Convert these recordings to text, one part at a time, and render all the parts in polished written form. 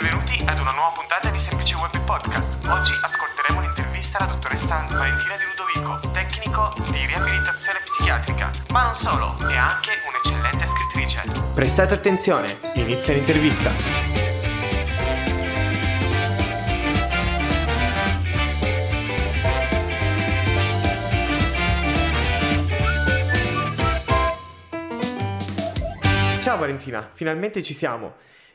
Benvenuti ad una nuova puntata di Semplice Web Podcast. Oggi ascolteremo l'intervista alla dottoressa Valentina Di Ludovico, tecnico di riabilitazione psichiatrica, ma non solo, è anche un'eccellente scrittrice. Prestate attenzione, inizia l'intervista. Ciao Valentina, finalmente ci siamo.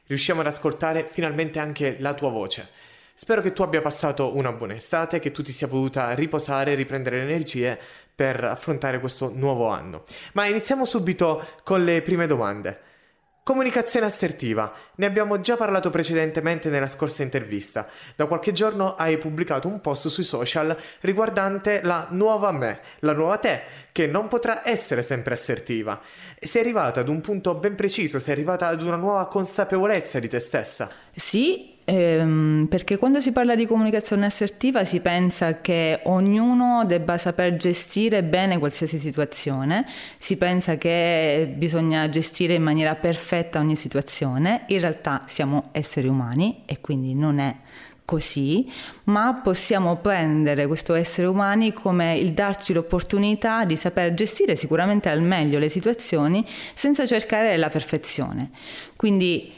Riusciamo ad ascoltare finalmente anche la tua voce. Spero che tu abbia passato una buona estate, che tu ti sia potuta riposare, riprendere le energie per affrontare questo nuovo anno. Ma iniziamo subito con le prime domande. Comunicazione assertiva. Ne abbiamo già parlato precedentemente nella scorsa intervista. Da qualche giorno hai pubblicato un post sui social riguardante la nuova me, la nuova te, che non potrà essere sempre assertiva. Sei arrivata ad un punto ben preciso, sei arrivata ad una nuova consapevolezza di te stessa. Sì, perché quando si parla di comunicazione assertiva si pensa che ognuno debba saper gestire bene qualsiasi situazione, si pensa che bisogna gestire in maniera perfetta ogni situazione. In realtà siamo esseri umani e quindi non è così, ma possiamo prendere questo essere umani come il darci l'opportunità di saper gestire sicuramente al meglio le situazioni senza cercare la perfezione. Quindi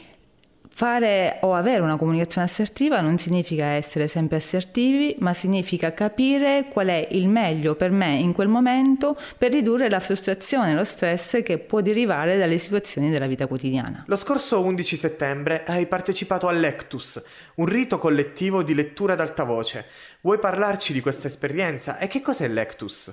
fare o avere una comunicazione assertiva non significa essere sempre assertivi, ma significa capire qual è il meglio per me in quel momento per ridurre la frustrazione e lo stress che può derivare dalle situazioni della vita quotidiana. Lo scorso 11 settembre hai partecipato a Lectus, un rito collettivo di lettura ad alta voce. Vuoi parlarci di questa esperienza e che cos'è Lectus?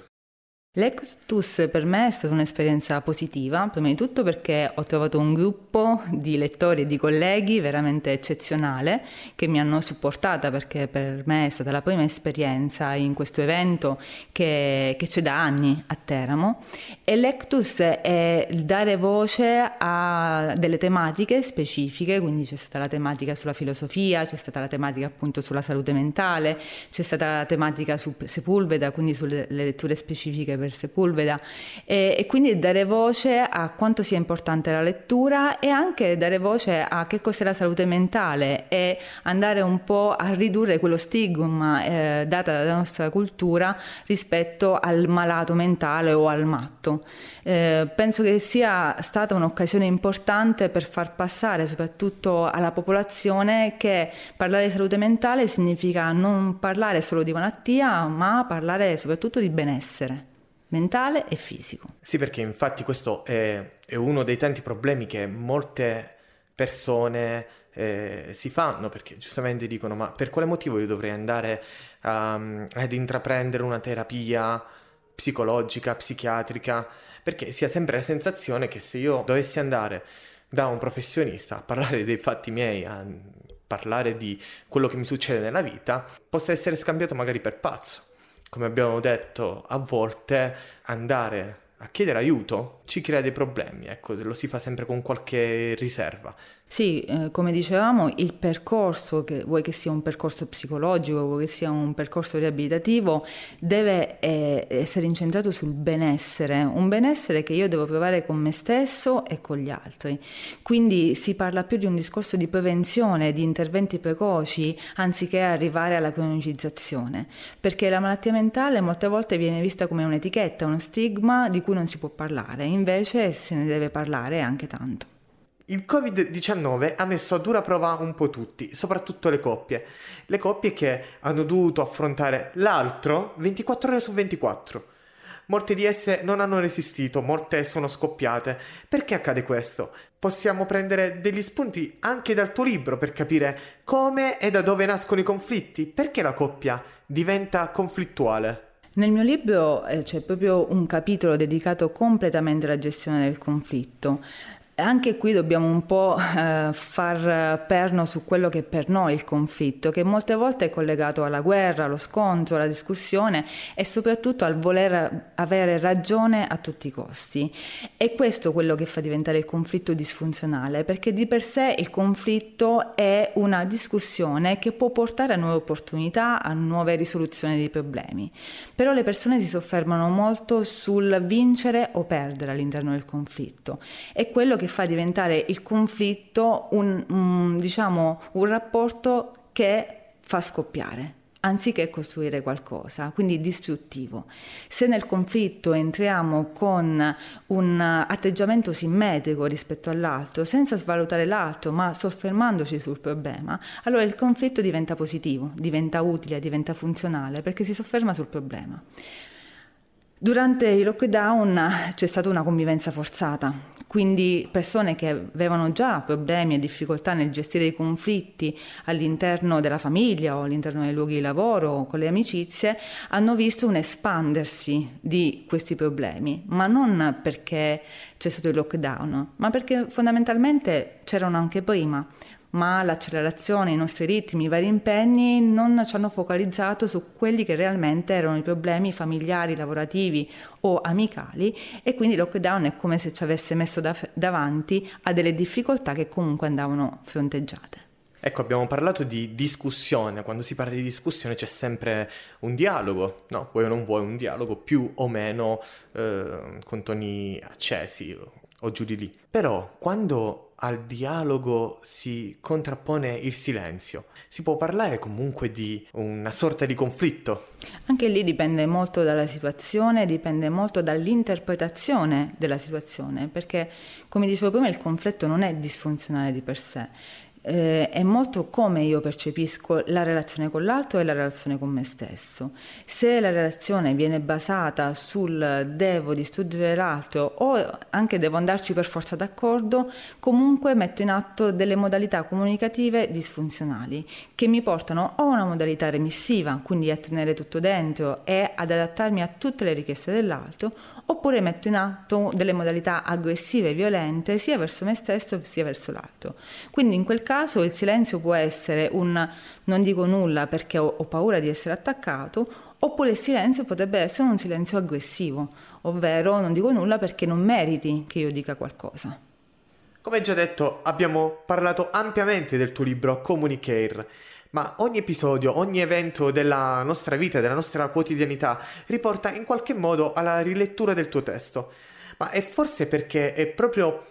Lectus per me è stata un'esperienza positiva, prima di tutto perché ho trovato un gruppo di lettori e di colleghi veramente eccezionale che mi hanno supportata, perché per me è stata la prima esperienza in questo evento che c'è da anni a Teramo. E Lectus è dare voce a delle tematiche specifiche, quindi c'è stata la tematica sulla filosofia, c'è stata la tematica appunto sulla salute mentale, c'è stata la tematica su Sepulveda, quindi sulle letture specifiche per Sepulveda, e quindi dare voce a quanto sia importante la lettura e anche dare voce a che cos'è la salute mentale e andare un po' a ridurre quello stigma data dalla nostra cultura rispetto al malato mentale o al matto. Penso che sia stata un'occasione importante per far passare soprattutto alla popolazione che parlare di salute mentale significa non parlare solo di malattia, ma parlare soprattutto di benessere mentale e fisico. Sì, perché infatti questo è uno dei tanti problemi che molte persone si fanno, perché giustamente dicono: ma per quale motivo io dovrei andare ad intraprendere una terapia psicologica, psichiatrica? Perché si ha sempre la sensazione che se io dovessi andare da un professionista a parlare dei fatti miei, a parlare di quello che mi succede nella vita, possa essere scambiato magari per pazzo. Come abbiamo detto, a volte andare a chiedere aiuto ci crea dei problemi, ecco, lo si fa sempre con qualche riserva. Sì, come dicevamo, il percorso, che vuoi che sia un percorso psicologico, vuoi che sia un percorso riabilitativo, deve essere incentrato sul benessere, un benessere che io devo provare con me stesso e con gli altri. Quindi si parla più di un discorso di prevenzione, di interventi precoci, anziché arrivare alla cronicizzazione, perché la malattia mentale molte volte viene vista come un'etichetta, uno stigma di cui non si può parlare, invece se ne deve parlare anche tanto. Il Covid-19 ha messo a dura prova un po' tutti, soprattutto le coppie che hanno dovuto affrontare l'altro 24 ore su 24. Molte di esse non hanno resistito, molte sono scoppiate. Perché accade questo? Possiamo prendere degli spunti anche dal tuo libro per capire come e da dove nascono i conflitti, perché la coppia diventa conflittuale. Nel mio libro c'è proprio un capitolo dedicato completamente alla gestione del conflitto. Anche qui dobbiamo un po' far perno su quello che è per noi il conflitto, che molte volte è collegato alla guerra, allo scontro, alla discussione e soprattutto al voler avere ragione a tutti i costi. E questo è quello che fa diventare il conflitto disfunzionale, perché di per sé il conflitto è una discussione che può portare a nuove opportunità, a nuove risoluzioni di problemi. Però le persone si soffermano molto sul vincere o perdere all'interno del conflitto. È quello che fa diventare il conflitto un rapporto che fa scoppiare, anziché costruire qualcosa, quindi distruttivo. Se nel conflitto entriamo con un atteggiamento simmetrico rispetto all'altro, senza svalutare l'altro, ma soffermandoci sul problema, allora il conflitto diventa positivo, diventa utile, diventa funzionale, perché si sofferma sul problema. Durante il lockdown c'è stata una convivenza forzata, quindi persone che avevano già problemi e difficoltà nel gestire i conflitti all'interno della famiglia o all'interno dei luoghi di lavoro o con le amicizie hanno visto un espandersi di questi problemi, ma non perché c'è stato il lockdown, ma perché fondamentalmente c'erano anche prima. Ma l'accelerazione, i nostri ritmi, i vari impegni non ci hanno focalizzato su quelli che realmente erano i problemi familiari, lavorativi o amicali, e quindi il lockdown è come se ci avesse messo davanti a delle difficoltà che comunque andavano fronteggiate. Ecco, abbiamo parlato di discussione. Quando si parla di discussione c'è sempre un dialogo, no? Vuoi o non vuoi un dialogo più o meno con toni accesi o giù di lì. Però quando al dialogo si contrappone il silenzio, si può parlare comunque di una sorta di conflitto. Anche lì dipende molto dalla situazione, dipende molto dall'interpretazione della situazione, perché, come dicevo prima, il conflitto non è disfunzionale di per sé. È molto come io percepisco la relazione con l'altro e la relazione con me stesso. Se la relazione viene basata sul devo distruggere l'altro o anche devo andarci per forza d'accordo, comunque metto in atto delle modalità comunicative disfunzionali che mi portano o a una modalità remissiva, quindi a tenere tutto dentro e ad adattarmi a tutte le richieste dell'altro, oppure metto in atto delle modalità aggressive e violente sia verso me stesso sia verso l'altro. Quindi in quel caso il silenzio può essere un non dico nulla perché ho paura di essere attaccato, oppure il silenzio potrebbe essere un silenzio aggressivo, ovvero non dico nulla perché non meriti che io dica qualcosa. Come già detto, abbiamo parlato ampiamente del tuo libro CommuniCare, ma ogni episodio, ogni evento della nostra vita, della nostra quotidianità riporta in qualche modo alla rilettura del tuo testo, ma è forse perché è proprio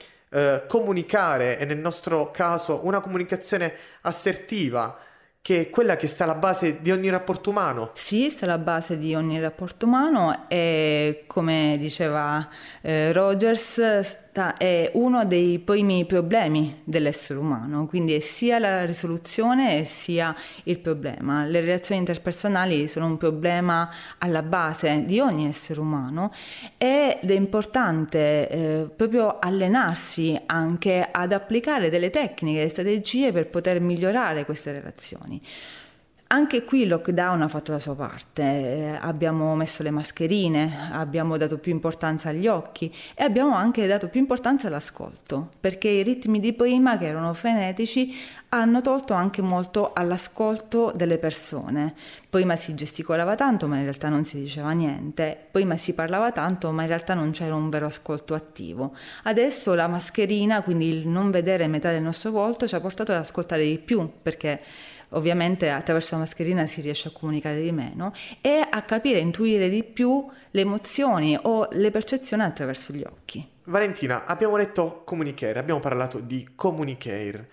comunicare, e nel nostro caso una comunicazione assertiva, che è quella che sta alla base di ogni rapporto umano. Sì, sta alla base di ogni rapporto umano e, come diceva Rogers, è uno dei primi problemi dell'essere umano, quindi è sia la risoluzione sia il problema. Le relazioni interpersonali sono un problema alla base di ogni essere umano ed è importante proprio allenarsi anche ad applicare delle tecniche e strategie per poter migliorare queste relazioni. Anche qui il lockdown ha fatto la sua parte, abbiamo messo le mascherine, abbiamo dato più importanza agli occhi e abbiamo anche dato più importanza all'ascolto, perché i ritmi di prima, che erano frenetici, hanno tolto anche molto all'ascolto delle persone. Prima si gesticolava tanto, ma in realtà non si diceva niente, prima si parlava tanto, ma in realtà non c'era un vero ascolto attivo. Adesso la mascherina, quindi il non vedere metà del nostro volto, ci ha portato ad ascoltare di più, perché ovviamente attraverso la mascherina si riesce a comunicare di meno e a capire, intuire di più le emozioni o le percezioni attraverso gli occhi. Valentina, abbiamo letto CommuniCare, abbiamo parlato di CommuniCare,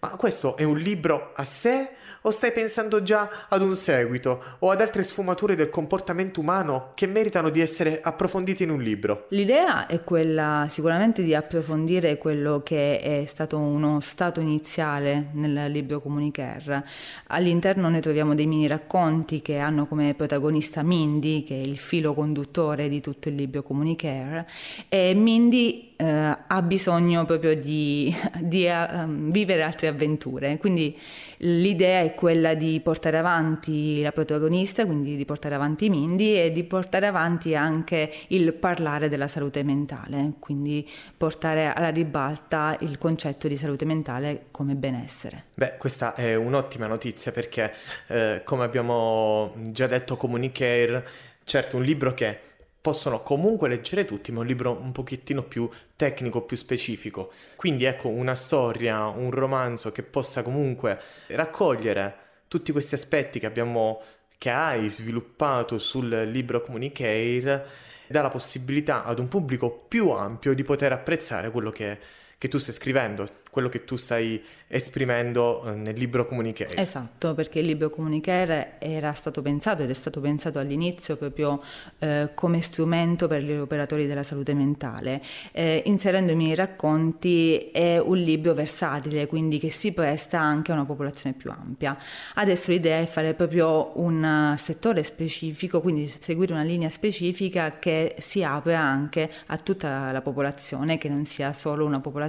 ma questo è un libro a sé o stai pensando già ad un seguito o ad altre sfumature del comportamento umano che meritano di essere approfondite in un libro? L'idea è quella sicuramente di approfondire quello che è stato uno stato iniziale nel libro CommuniCare. All'interno ne troviamo dei mini racconti che hanno come protagonista Mindy, che è il filo conduttore di tutto il libro CommuniCare, e Mindy ha bisogno proprio di vivere altre avventure, quindi l'idea è quella di portare avanti la protagonista, quindi di portare avanti Mindy e di portare avanti anche il parlare della salute mentale, quindi portare alla ribalta il concetto di salute mentale come benessere. Beh, questa è un'ottima notizia perché come abbiamo già detto, CommuniCare, certo, un libro che possono comunque leggere tutti, ma è un libro un pochettino più tecnico, più specifico. Quindi ecco, una storia, un romanzo che possa comunque raccogliere tutti questi aspetti che hai sviluppato sul libro CommuniCare, dà la possibilità ad un pubblico più ampio di poter apprezzare quello che che tu stai scrivendo, quello che tu stai esprimendo nel libro CommuniCare. Esatto, perché il libro CommuniCare era stato pensato ed è stato pensato all'inizio proprio come strumento per gli operatori della salute mentale. Inserendo i miei racconti è un libro versatile, quindi che si presta anche a una popolazione più ampia. Adesso l'idea è fare proprio un settore specifico, quindi seguire una linea specifica che si apra anche a tutta la popolazione, che non sia solo una popolazione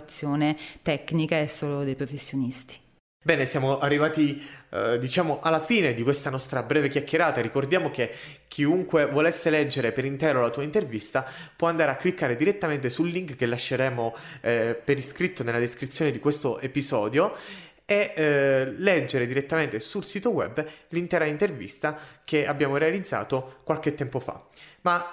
tecnica e solo dei professionisti. Bene, siamo arrivati alla fine di questa nostra breve chiacchierata. Ricordiamo che chiunque volesse leggere per intero la tua intervista può andare a cliccare direttamente sul link che lasceremo per iscritto nella descrizione di questo episodio e leggere direttamente sul sito web l'intera intervista che abbiamo realizzato qualche tempo fa. Ma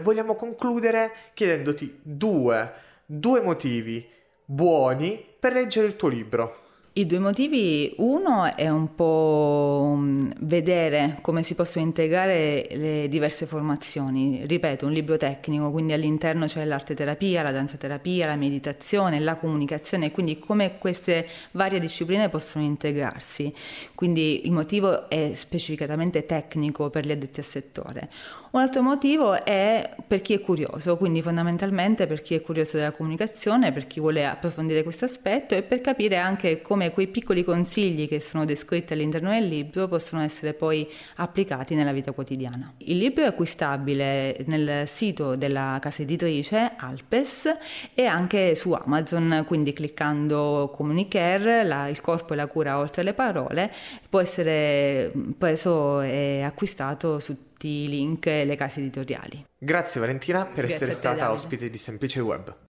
vogliamo concludere chiedendoti due motivi buoni per leggere il tuo libro. I due motivi: uno è un po' vedere come si possono integrare le diverse formazioni. Ripeto, un libro tecnico, quindi all'interno c'è l'arte terapia, la danza terapia, la meditazione, la comunicazione, quindi come queste varie discipline possono integrarsi. Quindi il motivo è specificatamente tecnico per gli addetti al settore. Un altro motivo è per chi è curioso, quindi fondamentalmente per chi è curioso della comunicazione, per chi vuole approfondire questo aspetto e per capire anche come quei piccoli consigli che sono descritti all'interno del libro possono essere poi applicati nella vita quotidiana. Il libro è acquistabile nel sito della casa editrice Alpes e anche su Amazon, quindi cliccando CommuniCare, il corpo e la cura oltre le parole, può essere preso e acquistato su i link e le case editoriali. Grazie Valentina per essere stata ospite di Semplice Web.